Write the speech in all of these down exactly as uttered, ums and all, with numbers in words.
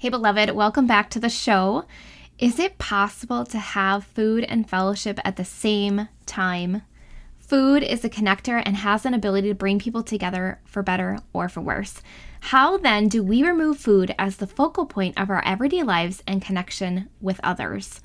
Hey, beloved, welcome back to the show. Is it possible to have food and fellowship at the same time? Food is a connector and has an ability to bring people together for better or for worse. How then do we remove food as the focal point of our everyday lives and connection with others?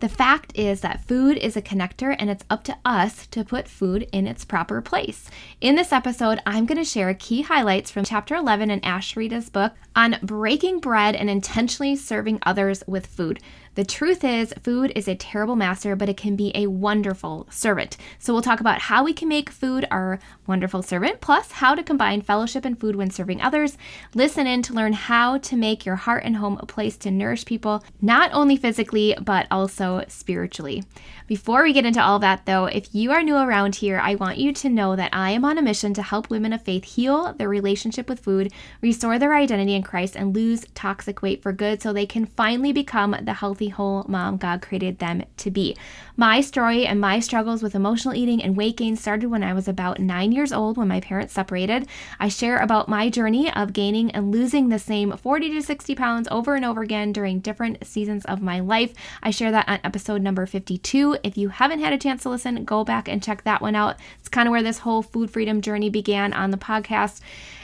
The fact is that food is a connector, and it's up to us to put food in its proper place. In this episode, I'm going to share key highlights from chapter eleven in Asheritah's book on breaking bread and intentionally serving others with food. The truth is, food is a terrible master, but it can be a wonderful servant. So we'll talk about how we can make food our wonderful servant, plus how to combine fellowship and food when serving others. Listen in to learn how to make your heart and home a place to nourish people, not only physically, but also spiritually. Before we get into all that, though, if you are new around here, I want you to know that I am on a mission to help women of faith heal their relationship with food, restore their identity in Christ, and lose toxic weight for good so they can finally become the healthy whole mom God created them to be. My story and my struggles with emotional eating and weight gain started when I was about nine years old when my parents separated. I share about my journey of gaining and losing the same forty to sixty pounds over and over again during different seasons of my life. I share that on episode number fifty-two. If you haven't had a chance to listen, go back and check that one out. It's kind of where this whole food freedom journey began on the podcast.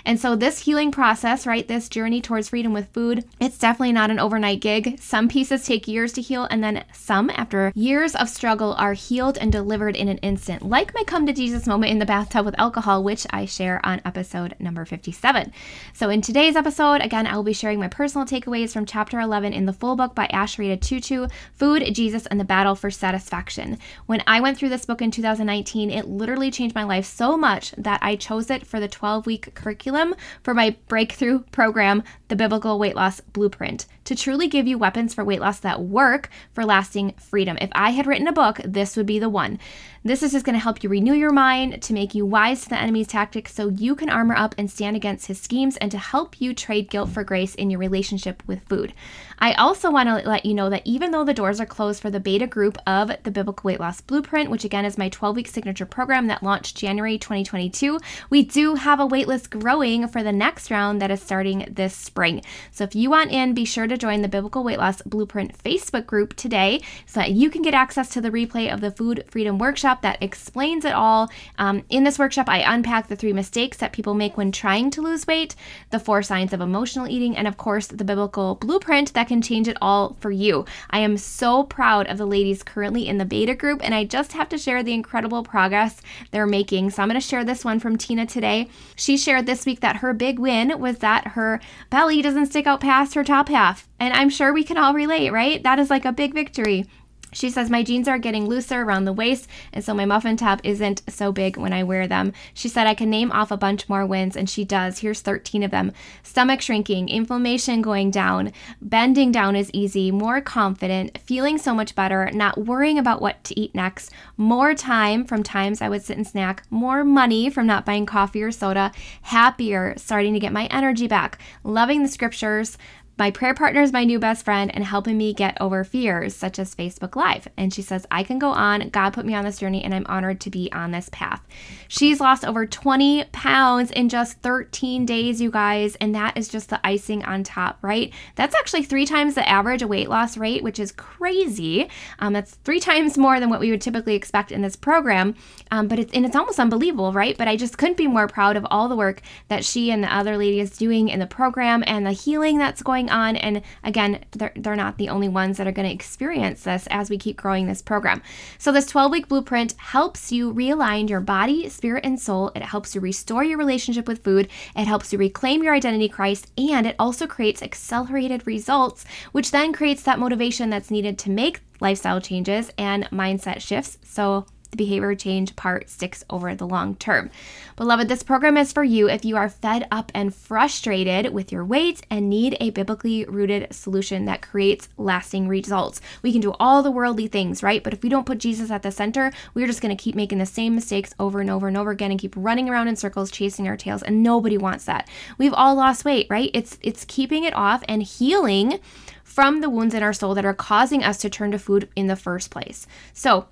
And so this healing process, right, this journey towards freedom with food, it's definitely not an overnight gig. Some pieces take years to heal, and then some, after years of struggle, are healed and delivered in an instant, like my come to Jesus moment in the bathtub with alcohol, which I share on episode number fifty-seven. So in today's episode, again, I will be sharing my personal takeaways from chapter eleven in the full book by Asheritah Ciuciu, Food, Jesus, and the Battle for Satisfaction. When I went through this book in two thousand nineteen, it literally changed my life so much that I chose it for the twelve-week curriculum for my breakthrough program, the Biblical Weight Loss Blueprint, to truly give you weapons for weight loss that work for lasting freedom. If I had written a book, this would be the one. This is just going to help you renew your mind, to make you wise to the enemy's tactics so you can armor up and stand against his schemes, and to help you trade guilt for grace in your relationship with food. I also want to let you know that even though the doors are closed for the beta group of the Biblical Weight Loss Blueprint, which again is my twelve-week signature program that launched January twenty twenty-two, we do have a wait list growing for the next round that is starting this spring. So if you want in, be sure to join the Biblical Weight Loss Blueprint Facebook group today so that you can get access to the replay of the Food Freedom Workshop that explains it all. Um, in this workshop, I unpack the three mistakes that people make when trying to lose weight, the four signs of emotional eating, and of course, the biblical blueprint that can change it all for you. I am so proud of the ladies currently in the beta group, and I just have to share the incredible progress they're making. So I'm going to share this one from Tina today. She shared this week that her big win was that her belly doesn't stick out past her top half. And I'm sure we can all relate, right? That is like a big victory. She says, my jeans are getting looser around the waist, and so my muffin top isn't so big when I wear them. She said, I can name off a bunch more wins, and she does. Here's thirteen of them. Stomach shrinking, inflammation going down, bending down is easy, more confident, feeling so much better, not worrying about what to eat next, more time from times I would sit and snack, more money from not buying coffee or soda, happier, starting to get my energy back, loving the scriptures, my prayer partner is my new best friend, and helping me get over fears such as Facebook Live. And she says, I can go on. God put me on this journey, and I'm honored to be on this path. She's lost over twenty pounds in just thirteen days, you guys. And that is just the icing on top, right? That's actually three times the average weight loss rate, which is crazy. Um, that's three times more than what we would typically expect in this program. Um, but it's, and it's almost unbelievable, right? But I just couldn't be more proud of all the work that she and the other lady is doing in the program and the healing that's going on. And again, they're, they're not the only ones that are going to experience this as we keep growing this program. So this twelve-week blueprint helps you realign your body, spirit, and soul. It helps you restore your relationship with food. It helps you reclaim your identity in Christ, and it also creates accelerated results, which then creates that motivation that's needed to make lifestyle changes and mindset shifts. So the behavior change part sticks over the long term. Beloved, this program is for you if you are fed up and frustrated with your weight and need a biblically rooted solution that creates lasting results. We can do all the worldly things, right? But if we don't put Jesus at the center, we're just going to keep making the same mistakes over and over and over again and keep running around in circles, chasing our tails, and nobody wants that. We've all lost weight, right? It's it's keeping it off and healing from the wounds in our soul that are causing us to turn to food in the first place. So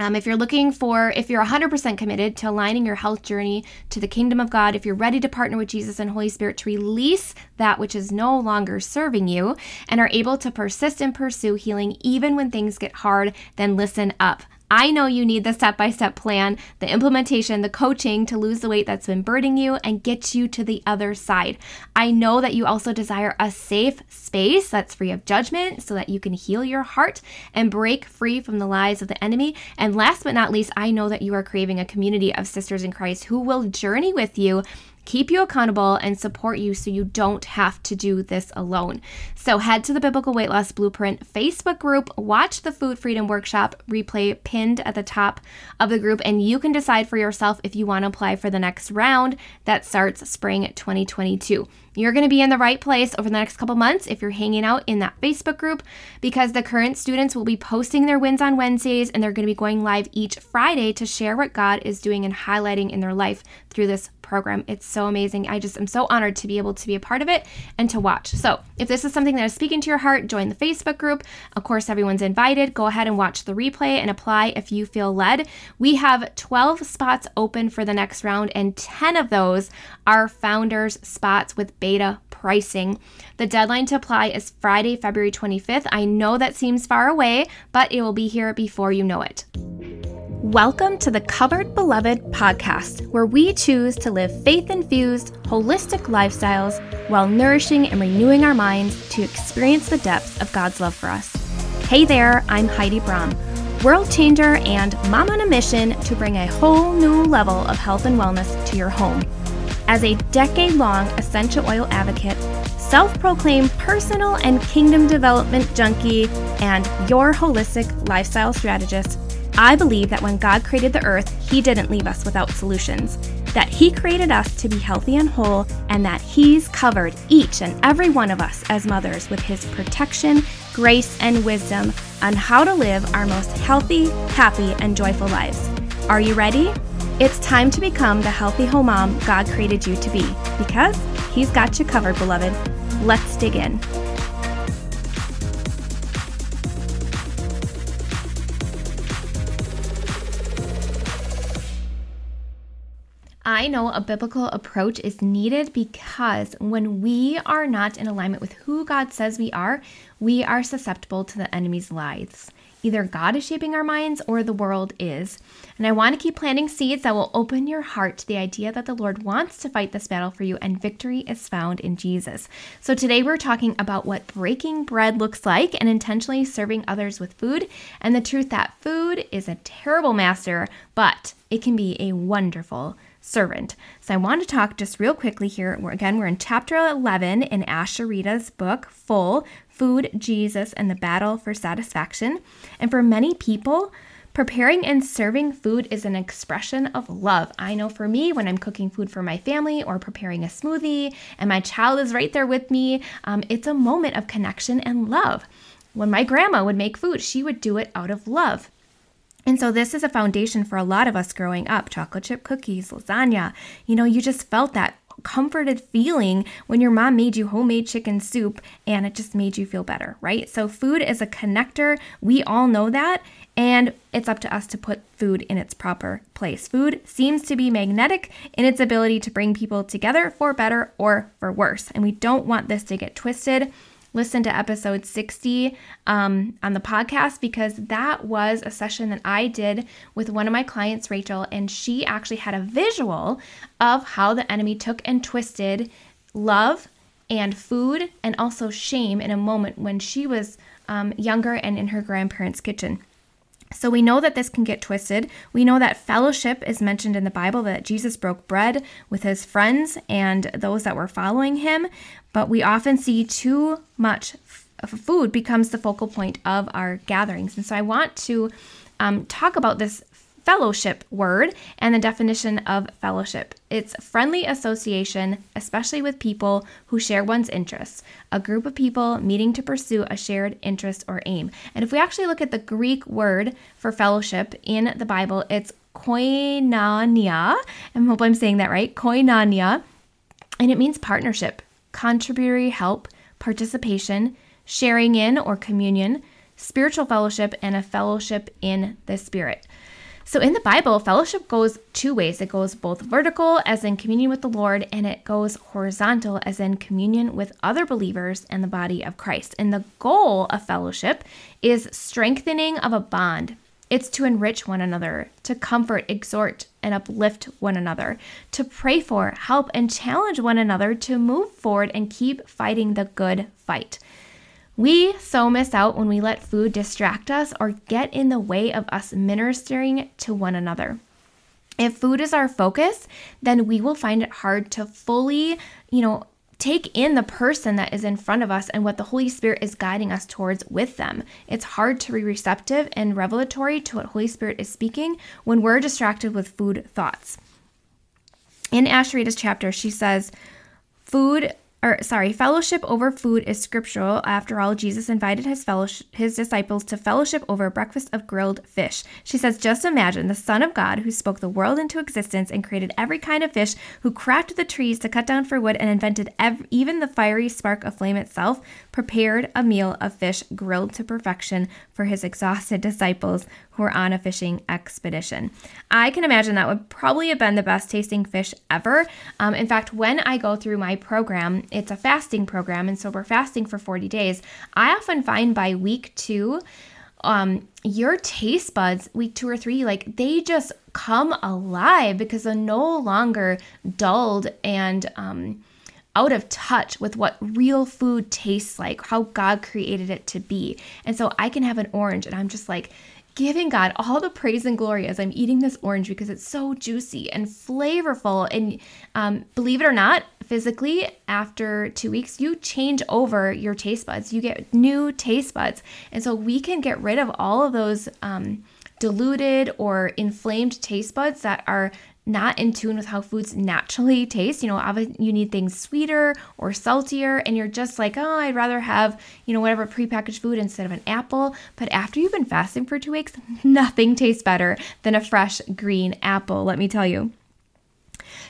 Um, if you're looking for, if you're one hundred percent committed to aligning your health journey to the kingdom of God, if you're ready to partner with Jesus and Holy Spirit to release that which is no longer serving you and are able to persist and pursue healing even when things get hard, then listen up. I know you need the step-by-step plan, the implementation, the coaching to lose the weight that's been burdening you and get you to the other side. I know that you also desire a safe space that's free of judgment so that you can heal your heart and break free from the lies of the enemy. And last but not least, I know that you are craving a community of sisters in Christ who will journey with you, keep you accountable, and support you so you don't have to do this alone. So head to the Biblical Weight Loss Blueprint Facebook group, watch the Food Freedom Workshop replay pinned at the top of the group, and you can decide for yourself if you want to apply for the next round that starts spring twenty twenty-two. You're going to be in the right place over the next couple months if you're hanging out in that Facebook group, because the current students will be posting their wins on Wednesdays, and they're going to be going live each Friday to share what God is doing and highlighting in their life through this program. It's so amazing. I just am so honored to be able to be a part of it and to watch. So if this is something that is speaking to your heart, join the Facebook group. Of course, everyone's invited. Go ahead and watch the replay and apply if you feel led. We have twelve spots open for the next round, and ten of those are founders spots with beta pricing. The deadline to apply is Friday, February twenty-fifth. I know that seems far away, but it will be here before you know it. Welcome to the Covered Beloved podcast, where we choose to live faith-infused, holistic lifestyles while nourishing and renewing our minds to experience the depths of God's love for us. Hey there, I'm Heidi Braum, world changer and mom on a mission to bring a whole new level of health and wellness to your home. As a decade-long essential oil advocate, self-proclaimed personal and kingdom development junkie, and your holistic lifestyle strategist, I believe that when God created the earth, He didn't leave us without solutions, that He created us to be healthy and whole, and that He's covered each and every one of us as mothers with His protection, grace, and wisdom on how to live our most healthy, happy, and joyful lives. Are you ready? It's time to become the healthy home mom God created you to be, because He's got you covered, beloved. Let's dig in. I know a biblical approach is needed, because when we are not in alignment with who God says we are, we are susceptible to the enemy's lies. Either God is shaping our minds or the world is. And I want to keep planting seeds that will open your heart to the idea that the Lord wants to fight this battle for you, and victory is found in Jesus. So today we're talking about what breaking bread looks like and intentionally serving others with food, and the truth that food is a terrible master, but it can be a wonderful servant. So I want to talk just real quickly here. We're, again, we're in chapter eleven in Asheritah's book, Full, Food, Jesus, and the Battle for Satisfaction. And for many people, preparing and serving food is an expression of love. I know for me, when I'm cooking food for my family or preparing a smoothie and my child is right there with me, um, it's a moment of connection and love. When my grandma would make food, she would do it out of love. And so this is a foundation for a lot of us growing up. Chocolate chip cookies, lasagna, you know, you just felt that comforted feeling when your mom made you homemade chicken soup and it just made you feel better, right? So food is a connector. We all know that. And it's up to us to put food in its proper place. Food seems to be magnetic in its ability to bring people together for better or for worse. And we don't want this to get twisted. Listen to episode sixty um, on the podcast, because that was a session that I did with one of my clients, Rachel, and she actually had a visual of how the enemy took and twisted love and food and also shame in a moment when she was um, younger and in her grandparents' kitchen. So we know that this can get twisted. We know that fellowship is mentioned in the Bible, that Jesus broke bread with His friends and those that were following Him. But we often see too much f- food becomes the focal point of our gatherings. And so I want to um, talk about this fellowship word and the definition of fellowship. It's friendly association, especially with people who share one's interests, a group of people meeting to pursue a shared interest or aim. And if we actually look at the Greek word for fellowship in the Bible, it's koinonia. I hope I'm saying that right, koinonia. And it means partnership, contributory help, participation, sharing in or communion, spiritual fellowship, and a fellowship in the Spirit. So in the Bible, fellowship goes two ways. It goes both vertical, as in communion with the Lord, and it goes horizontal, as in communion with other believers and the body of Christ. And the goal of fellowship is strengthening of a bond. It's to enrich one another, to comfort, exhort, and uplift one another, to pray for, help, and challenge one another to move forward and keep fighting the good fight. We so miss out when we let food distract us or get in the way of us ministering to one another. If food is our focus, then we will find it hard to fully, you know, take in the person that is in front of us and what the Holy Spirit is guiding us towards with them. It's hard to be receptive and revelatory to what Holy Spirit is speaking when we're distracted with food thoughts. In Asheritah's chapter, she says, food Or, sorry, fellowship over food is scriptural. After all, Jesus invited his fellowsh- his disciples to fellowship over a breakfast of grilled fish. She says, just imagine the Son of God who spoke the world into existence and created every kind of fish, who crafted the trees to cut down for wood and invented ev- even the fiery spark of flame itself, prepared a meal of fish grilled to perfection for his exhausted disciples who were on a fishing expedition. I can imagine that would probably have been the best tasting fish ever. Um, in fact, when I go through my program, it's a fasting program, and so we're fasting for forty days. I often find by week two, um, your taste buds, week two or three, like they just come alive because they're no longer dulled and um, out of touch with what real food tastes like, how God created it to be. And so I can have an orange, and I'm just like, giving God all the praise and glory as I'm eating this orange because it's so juicy and flavorful. And um, believe it or not, physically, after two weeks, you change over your taste buds. You get new taste buds. And so we can get rid of all of those um, diluted or inflamed taste buds that are not in tune with how foods naturally taste. You know, you need things sweeter or saltier, and you're just like, oh, I'd rather have, you know, whatever prepackaged food instead of an apple. But after you've been fasting for two weeks, nothing tastes better than a fresh green apple, let me tell you.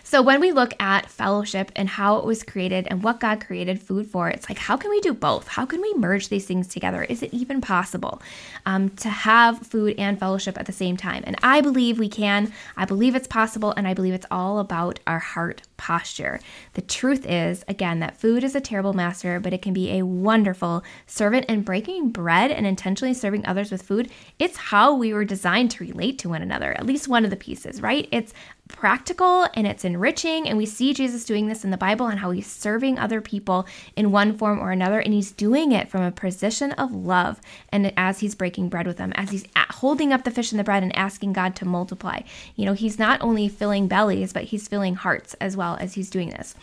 So when we look at fellowship and how it was created and what God created food for, it's like, how can we do both? How can we merge these things together? Is it even possible um, to have food and fellowship at the same time? And I believe we can. I believe it's possible, and I believe it's all about our heart posture. The truth is, again, that food is a terrible master, but it can be a wonderful servant. And breaking bread and intentionally serving others with food, it's how we were designed to relate to one another, at least one of the pieces, right? It's practical and it's enriching, and we see Jesus doing this in the Bible and how he's serving other people in one form or another, and he's doing it from a position of love, and as he's breaking bread with them, as he's holding up the fish and the bread and asking God to multiply. You know, he's not only filling bellies, but he's filling hearts as well as he's doing this.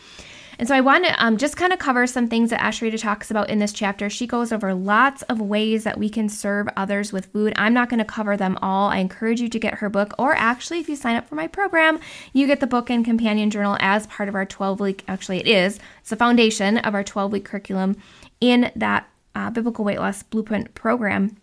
And so I want to um, just kind of cover some things that Asheritah talks about in this chapter. She goes over lots of ways that we can serve others with food. I'm not going to cover them all. I encourage you to get her book, or actually, if you sign up for my program, you get the book and companion journal as part of our twelve-week, actually it is, it's the foundation of our twelve-week curriculum in that uh, Biblical Weight Loss Blueprint program.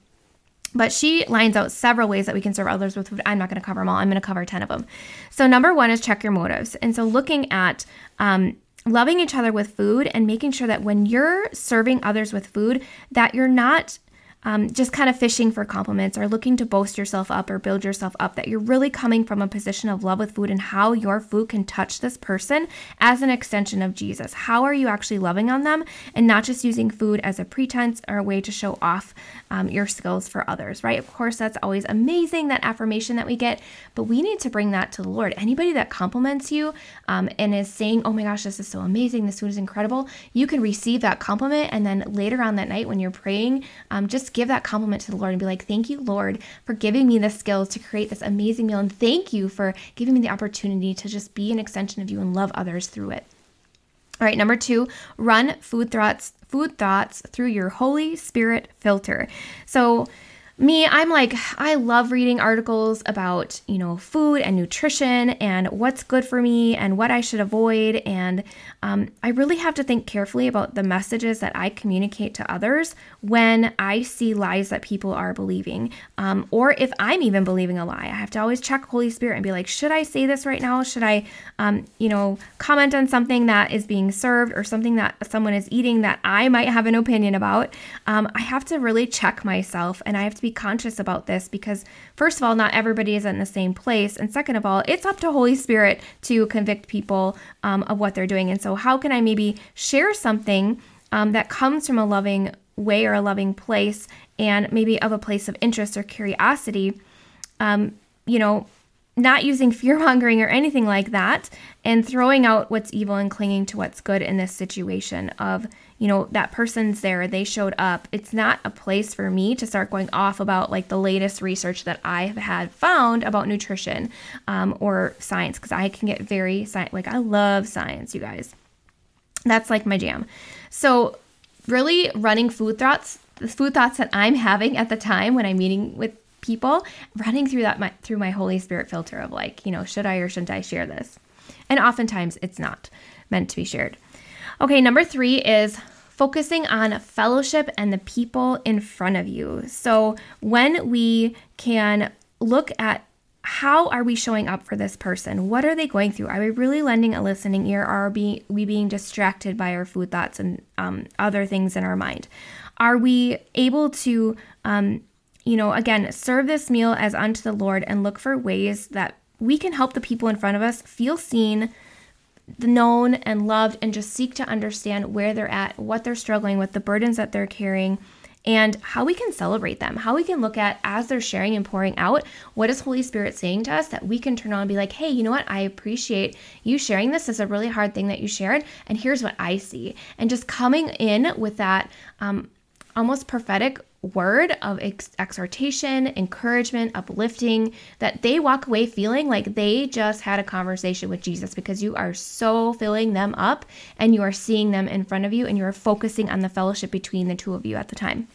But she lines out several ways that we can serve others with food. I'm not going to cover them all. I'm going to cover ten of them. So number one is check your motives. And so looking at um, loving each other with food and making sure that when you're serving others with food, that you're not um, just kind of fishing for compliments or looking to boast yourself up or build yourself up, that you're really coming from a position of love with food and how your food can touch this person as an extension of Jesus. How are you actually loving on them and not just using food as a pretense or a way to show off um, your skills for others, right? Of course, that's always amazing, that affirmation that we get, but we need to bring that to the Lord. Anybody that compliments you um, and is saying, oh my gosh, this is so amazing, this food is incredible, you can receive that compliment, and then later on that night when you're praying, um, just give that compliment to the Lord and be like, thank you, Lord, for giving me the skills to create this amazing meal. And thank you for giving me the opportunity to just be an extension of you and love others through it. All right, number two, run food thoughts, food thoughts through your Holy Spirit filter. So Me, I'm like, I love reading articles about, you know, food and nutrition and what's good for me and what I should avoid. And um, I really have to think carefully about the messages that I communicate to others when I see lies that people are believing. Um, or if I'm even believing a lie, I have to always check Holy Spirit and be like, should I say this right now? Should I, um, you know, comment on something that is being served or something that someone is eating that I might have an opinion about? Um, I have to really check myself, and I have to be conscious about this, because first of all, not everybody is in the same place, and second of all, it's up to Holy Spirit to convict people um, of what they're doing. And so how can I maybe share something um, that comes from a loving way or a loving place, and maybe of a place of interest or curiosity, um, you know, not using fear-mongering or anything like that, and throwing out what's evil and clinging to what's good in this situation of, you know, that person's there, they showed up. It's not a place for me to start going off about like the latest research that I have had found about nutrition um, or science, because I can get very, sci- like I love science, you guys. That's like my jam. So really running food thoughts, the food thoughts that I'm having at the time when I'm meeting with people, running through that my, through my Holy Spirit filter of like, you know, should I or shouldn't I share this? And oftentimes it's not meant to be shared. Okay, number three is focusing on fellowship and the people in front of you. So when we can look at how are we showing up for this person? What are they going through? Are we really lending a listening ear? Are we being distracted by our food thoughts and um, other things in our mind? Are we able to um, you know, again, serve this meal as unto the Lord, and look for ways that we can help the people in front of us feel seen, known, and loved, and just seek to understand where they're at, what they're struggling with, the burdens that they're carrying, and how we can celebrate them, how we can look at as they're sharing and pouring out, what is Holy Spirit saying to us that we can turn on and be like, hey, you know what? I appreciate you sharing this. This is a really hard thing that you shared, and here's what I see. And just coming in with that um, almost prophetic word of ex- exhortation, encouragement, uplifting, that they walk away feeling like they just had a conversation with Jesus, because you are so filling them up and you are seeing them in front of you and you're focusing on the fellowship between the two of you at the time.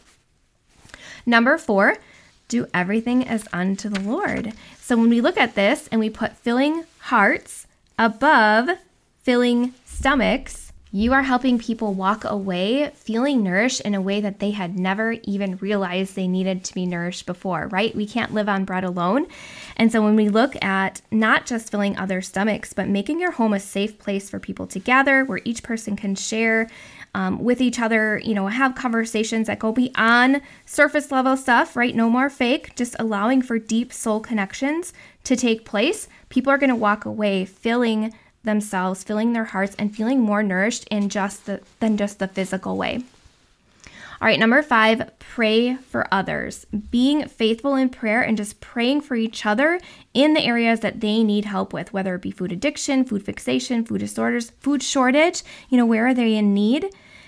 Number four, do everything as unto the Lord. So when we look at this and we put filling hearts above filling stomachs, you are helping people walk away feeling nourished in a way that they had never even realized they needed to be nourished before, right? We can't live on bread alone. And so when we look at not just filling other stomachs, but making your home a safe place for people to gather, where each person can share um, with each other, you know, have conversations that go beyond surface level stuff, right? No more fake, just allowing for deep soul connections to take place. People are going to walk away feeling themselves, filling their hearts, and feeling more nourished in just the, than just the physical way. All right, number five, pray for others. Being faithful in prayer and just praying for each other in the areas that they need help with, whether it be food addiction, food fixation, food disorders, food shortage, you know, where are they in need?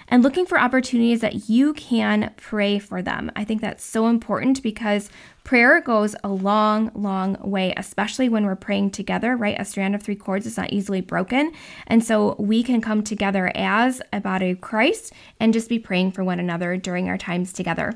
And looking for opportunities that you can pray for them. I think that's so important, because prayer goes a long, long way, especially when we're praying together, right? A strand of three cords is not easily broken. And so we can come together as a body of Christ and just be praying for one another during our times together.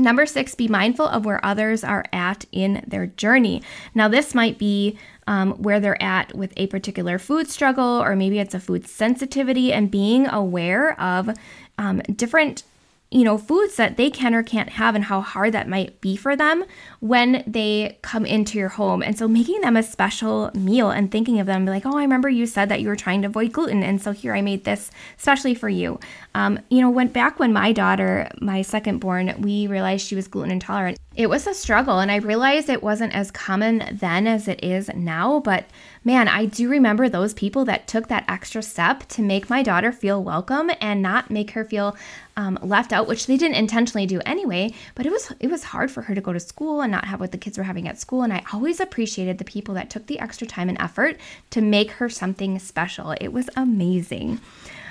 Number six, be mindful of where others are at in their journey. Now, this might be um, where they're at with a particular food struggle, or maybe it's a food sensitivity, and being aware of um, different, you know, foods that they can or can't have and how hard that might be for them when they come into your home. And so making them a special meal and thinking of them, like, oh, I remember you said that you were trying to avoid gluten, and so here I made this especially for you. Um, you know, when back when my daughter, my second born, we realized she was gluten intolerant, it was a struggle. And I realized it wasn't as common then as it is now, but man, I do remember those people that took that extra step to make my daughter feel welcome and not make her feel Um, left out, which they didn't intentionally do anyway, but it was it was hard for her to go to school and not have what the kids were having at school. And I always appreciated the people that took the extra time and effort to make her something special. It was amazing.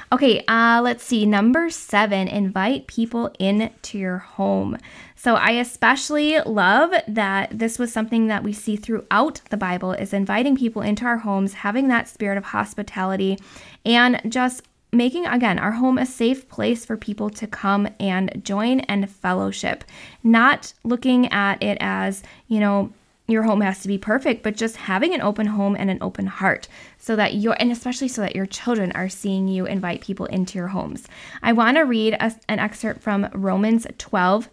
Okay, uh, let's see. Number seven, invite people into your home. So I especially love that this was something that we see throughout the Bible, is inviting people into our homes, having that spirit of hospitality, and just making, again, our home a safe place for people to come and join and fellowship, not looking at it as, you know, your home has to be perfect, but just having an open home and an open heart so that your, and especially so that your children are seeing you invite people into your homes. I want to read a, an excerpt from Romans twelve.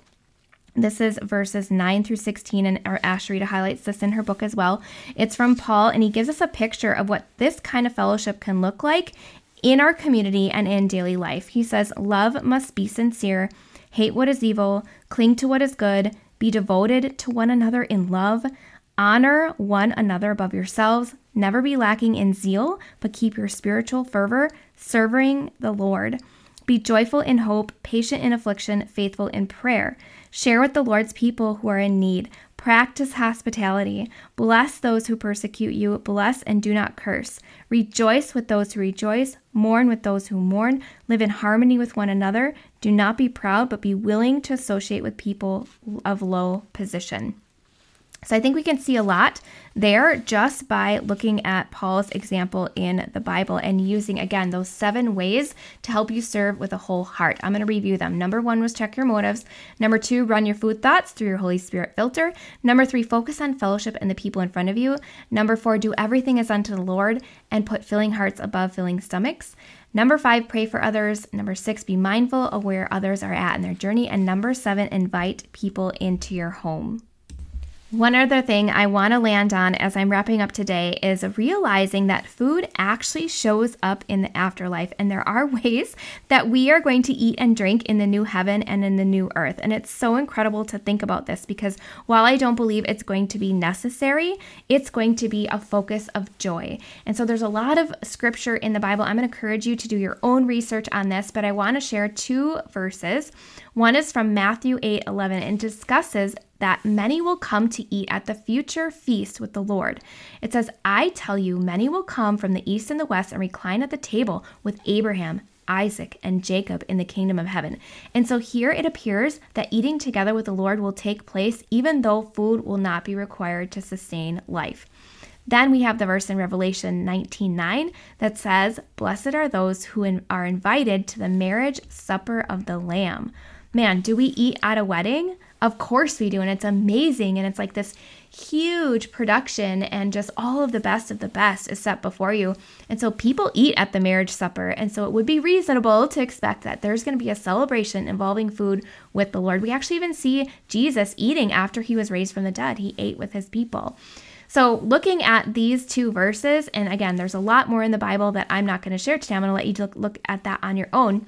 This is verses nine through sixteen, and Asheritah highlights this in her book as well. It's from Paul, and he gives us a picture of what this kind of fellowship can look like in our community and in daily life. He says, "Love must be sincere, hate what is evil, cling to what is good, be devoted to one another in love, honor one another above yourselves, never be lacking in zeal, but keep your spiritual fervor, serving the Lord. Be joyful in hope, patient in affliction, faithful in prayer. Share with the Lord's people who are in need. Practice hospitality. Bless those who persecute you. Bless and do not curse. Rejoice with those who rejoice. Mourn with those who mourn. Live in harmony with one another. Do not be proud, but be willing to associate with people of low position." So I think we can see a lot there just by looking at Paul's example in the Bible and using, again, those seven ways to help you serve with a whole heart. I'm going to review them. Number one was check your motives. Number two, run your food thoughts through your Holy Spirit filter. Number three, focus on fellowship and the people in front of you. Number four, do everything as unto the Lord and put filling hearts above filling stomachs. Number five, pray for others. Number six, be mindful of where others are at in their journey. And number seven, invite people into your home. One other thing I want to land on as I'm wrapping up today is realizing that food actually shows up in the afterlife, and there are ways that we are going to eat and drink in the new heaven and in the new earth. And it's so incredible to think about this, because while I don't believe it's going to be necessary, it's going to be a focus of joy. And so there's a lot of scripture in the Bible. I'm going to encourage you to do your own research on this, but I want to share two verses. One is from Matthew eight eleven, and discusses that many will come to eat at the future feast with the Lord. It says, "I tell you, many will come from the east and the west and recline at the table with Abraham, Isaac, and Jacob in the kingdom of heaven." And so here it appears that eating together with the Lord will take place, even though food will not be required to sustain life. Then we have the verse in Revelation nineteen nine that says, "Blessed are those who in- are invited to the marriage supper of the Lamb." Man, do we eat at a wedding? Of course we do, and it's amazing, and it's like this huge production, and just all of the best of the best is set before you. And so people eat at the marriage supper, and so it would be reasonable to expect that there's going to be a celebration involving food with the Lord. We actually even see Jesus eating after he was raised from the dead. He ate with his people. So looking at these two verses, and again, there's a lot more in the Bible that I'm not going to share today. I'm going to let you look, look at that on your own.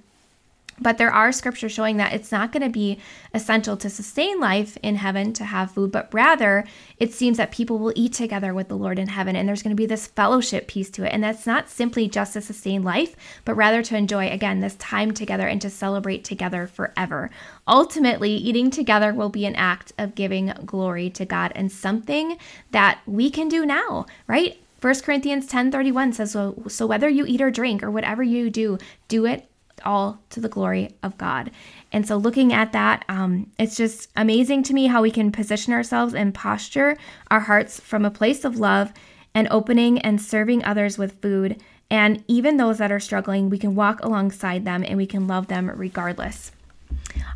But there are scriptures showing that it's not going to be essential to sustain life in heaven to have food, but rather it seems that people will eat together with the Lord in heaven, and there's going to be this fellowship piece to it. And that's not simply just to sustain life, but rather to enjoy, again, this time together and to celebrate together forever. Ultimately, eating together will be an act of giving glory to God, and something that we can do now, right? First Corinthians ten thirty-one says, so, so whether you eat or drink or whatever you do, do it all to the glory of God. And so looking at that, um, it's just amazing to me how we can position ourselves and posture our hearts from a place of love and opening and serving others with food. And even those that are struggling, we can walk alongside them and we can love them regardless.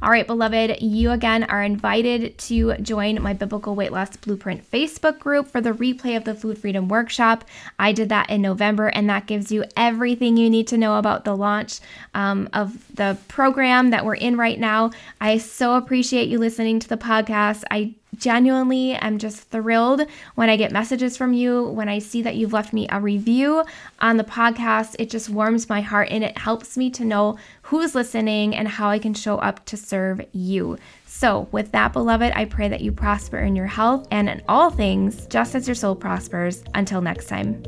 All right, beloved, you again are invited to join my Biblical Weight Loss Blueprint Facebook group for the replay of the Food Freedom Workshop. I did that in November, and that gives you everything you need to know about the launch um, of the program that we're in right now. I so appreciate you listening to the podcast. I genuinely am just thrilled when I get messages from you, when I see that you've left me a review on the podcast. It just warms my heart, and it helps me to know who's listening and how I can show up to serve you. So with that, beloved, I pray that you prosper in your health and in all things, just as your soul prospers. Until next time.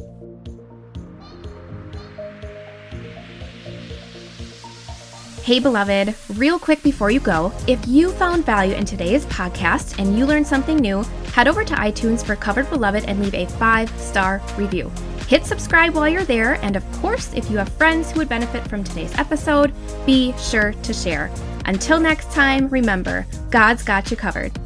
Hey, beloved, real quick before you go, if you found value in today's podcast and you learned something new, head over to iTunes for Covered Beloved and leave a five-star review. Hit subscribe while you're there, and of course, if you have friends who would benefit from today's episode, be sure to share. Until next time, remember, God's got you covered.